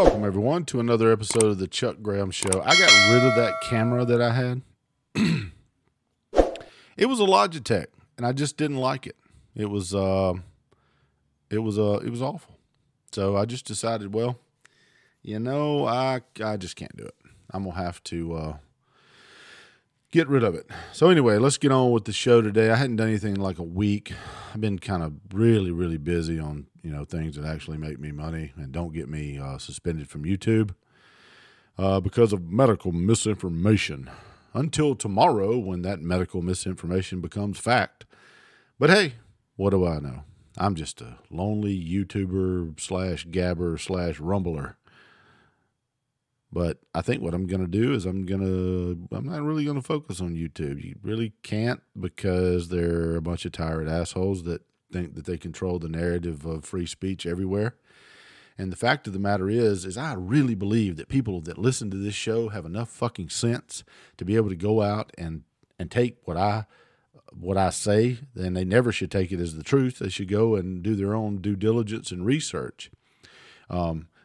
Welcome, everyone, to another episode of the Chuck Graham Show. I got rid of that camera that I had. It was a Logitech, and I just didn't like it. It was awful. So I just decided, well, you know, I just can't do it. I'm going to have to get rid of it. So anyway, let's get on with the show today. I hadn't done anything in like a week. I've been kind of really, really busy on, you know, things that actually make me money and don't get me suspended from YouTube because of medical misinformation. Until tomorrow, when that medical misinformation becomes fact. But hey, what do I know? I'm just a lonely YouTuber / gabber / rumbler. But I think what I'm going to do is I'm not really going to focus on YouTube. You really can't, because there are a bunch of tired assholes that think that they control the narrative of free speech everywhere. And the fact of the matter is I really believe that people that listen to this show have enough fucking sense to be able to go out and take what I say, and they never should take it as the truth. They should go and do their own due diligence and research.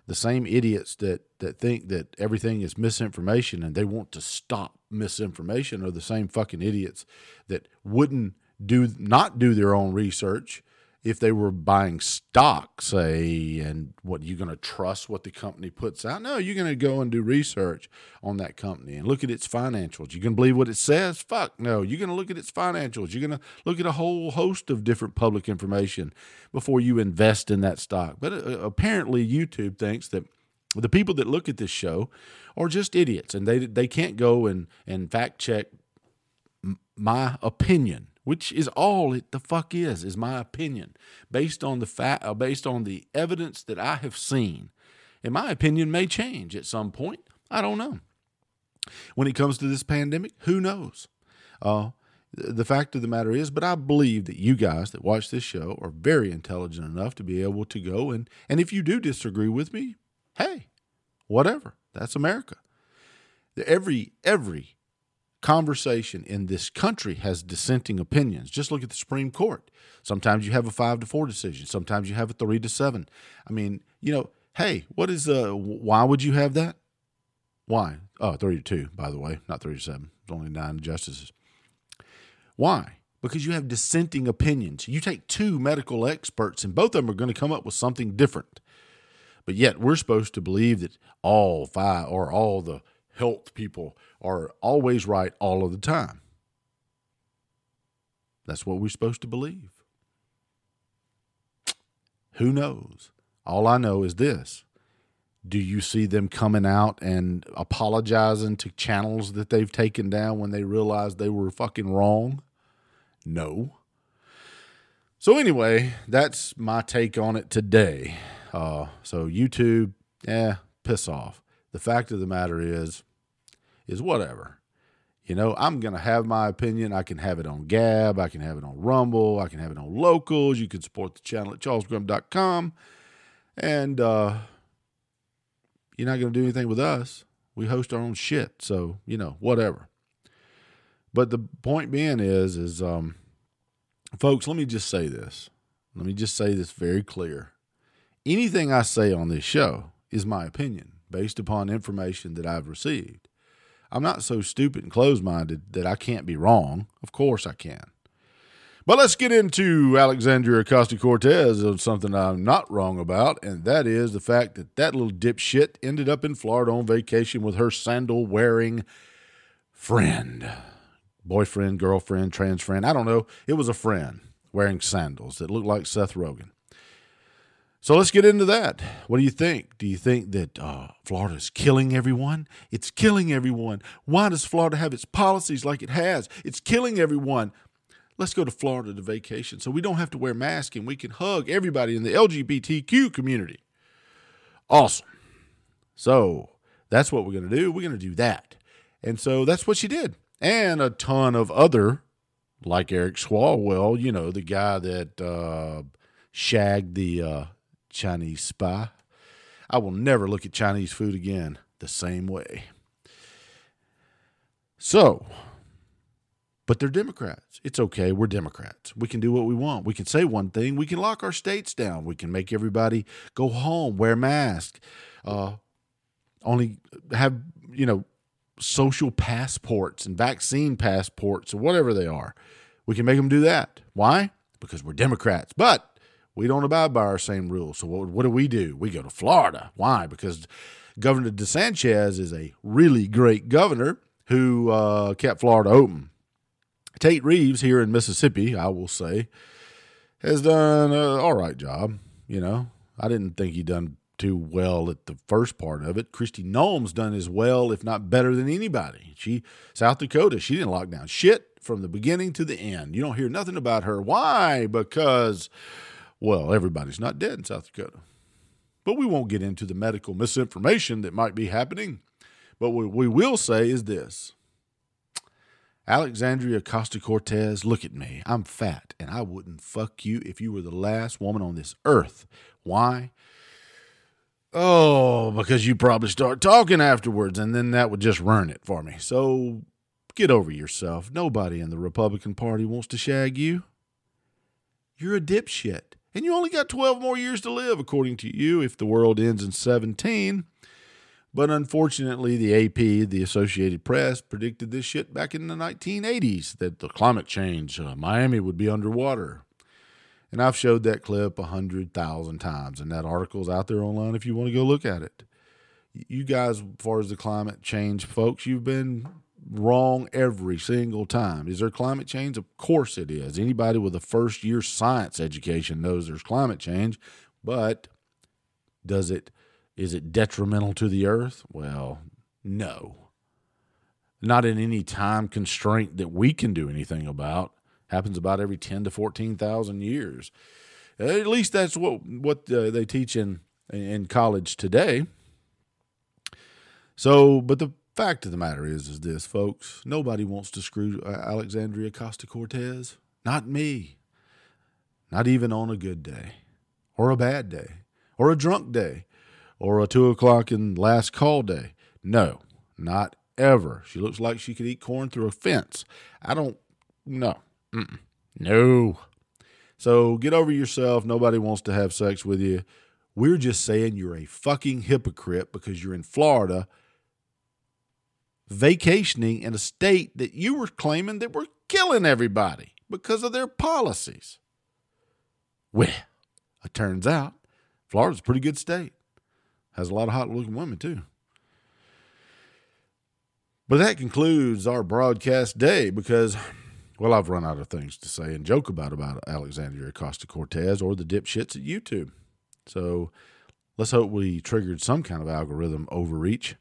The same idiots that think that everything is misinformation and they want to stop misinformation are the same fucking idiots that wouldn't not do their own research if they were buying stock, say, and what, you're going to trust what the company puts out? No, you're going to go and do research on that company and look at its financials. You can believe what it says? Fuck no. You're going to look at its financials. You're going to look at a whole host of different public information before you invest in that stock. But apparently YouTube thinks that the people that look at this show are just idiots, and they can't go and fact check my opinion. Which is all it the fuck is my opinion, based on the evidence that I have seen. And my opinion may change at some point. I don't know. When it comes to this pandemic, who knows? The fact of the matter is, but I believe that you guys that watch this show are very intelligent enough to be able to go and if you do disagree with me, hey, whatever. That's America. Every conversation in this country has dissenting opinions. Just look at the Supreme Court. Sometimes you have a 5-4 decision. Sometimes you have a 3-7. I mean, you know, hey, what is why would you have that? Why? Oh, 3-2, by the way, not 3-7. There's only 9 justices. Why? Because you have dissenting opinions. You take 2 medical experts and both of them are going to come up with something different. But yet we're supposed to believe that all 5 or all the health people are always right all of the time. That's what we're supposed to believe. Who knows? All I know is this. Do you see them coming out and apologizing to channels that they've taken down when they realized they were fucking wrong? No. So anyway, that's my take on it today. So YouTube, piss off. The fact of the matter is whatever. You know, I'm going to have my opinion. I can have it on Gab. I can have it on Rumble. I can have it on Locals. You can support the channel at CharlesGrum.com. And you're not going to do anything with us. We host our own shit. So, you know, whatever. But the point being is folks, let me just say this. Let me just say this very clear. Anything I say on this show is my opinion, based upon information that I've received. I'm not so stupid and closed-minded that I can't be wrong. Of course I can. But let's get into Alexandria Ocasio-Cortez of something I'm not wrong about, and that is the fact that little dipshit ended up in Florida on vacation with her sandal-wearing friend. Boyfriend, girlfriend, trans friend, I don't know. It was a friend wearing sandals that looked like Seth Rogen. So let's get into that. What do you think? Do you think that Florida's killing everyone? It's killing everyone. Why does Florida have its policies like it has? It's killing everyone. Let's go to Florida to vacation so we don't have to wear masks and we can hug everybody in the LGBTQ community. Awesome. So that's what we're going to do. We're going to do that. And so that's what she did. And a ton of other, like Eric Swalwell, you know, the guy that shagged the... Chinese spy. I will never look at Chinese food again the same way. So, but they're Democrats. It's okay. We're Democrats. We can do what we want. We can say one thing. We can lock our states down. We can make everybody go home, wear masks, only have, you know, social passports and vaccine passports or whatever they are. We can make them do that. Why? Because we're Democrats, but we don't abide by our same rules. So what do? We go to Florida. Why? Because Governor DeSantis is a really great governor who kept Florida open. Tate Reeves here in Mississippi, I will say, has done an all right job. You know, I didn't think he done too well at the first part of it. Kristi Noem's done as well, if not better than anybody. South Dakota, she didn't lock down shit from the beginning to the end. You don't hear nothing about her. Why? Because, well, everybody's not dead in South Dakota. But we won't get into the medical misinformation that might be happening. But what we will say is this. Alexandria Ocasio-Cortez, look at me. I'm fat, and I wouldn't fuck you if you were the last woman on this earth. Why? Oh, because you probably start talking afterwards, and then that would just ruin it for me. So get over yourself. Nobody in the Republican Party wants to shag you. You're a dipshit, and you only got 12 more years to live, according to you, if the world ends in 17. But unfortunately, the AP, the Associated Press, predicted this shit back in the 1980s, that the climate change, Miami would be underwater. And I've showed that clip 100,000 times, and that article's out there online if you want to go look at it. You guys, as far as the climate change, folks, you've been wrong every single time. Is there climate change? Of course it is. Anybody with a first-year science education knows there's climate change, but does it? Is it detrimental to the earth? Well, no. Not in any time constraint that we can do anything about. Happens about every 10 to 14,000 years. At least that's what they teach in college today. So, but the fact of the matter is this, folks. Nobody wants to screw Alexandria Ocasio-Cortez. Not me. Not even on a good day or a bad day or a drunk day. Or a 2 o'clock and last call day. No, not ever. She looks like she could eat corn through a fence. No. So get over yourself. Nobody wants to have sex with you. We're just saying you're a fucking hypocrite because you're in Florida vacationing in a state that you were claiming that we're killing everybody because of their policies. Well, it turns out Florida's a pretty good state. Has a lot of hot-looking women, too. But that concludes our broadcast day because, well, I've run out of things to say and joke about Alexandria Ocasio-Cortez or the dipshits at YouTube. So let's hope we triggered some kind of algorithm overreach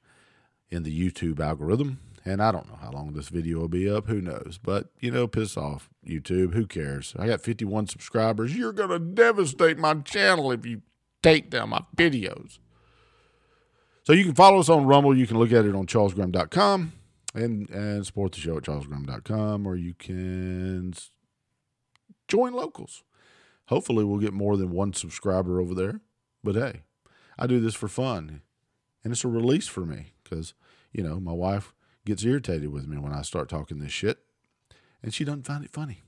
in the YouTube algorithm. And I don't know how long this video will be up. Who knows? But, you know, piss off, YouTube. Who cares? I got 51 subscribers. You're going to devastate my channel if you take down my videos. So you can follow us on Rumble. You can look at it on CharlesGrum.com and support the show at CharlesGrum.com, or you can join Locals. Hopefully we'll get more than one subscriber over there. But, hey, I do this for fun, and it's a release for me because, you know, my wife gets irritated with me when I start talking this shit, and she doesn't find it funny.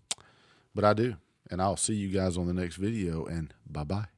But I do, and I'll see you guys on the next video, and bye-bye.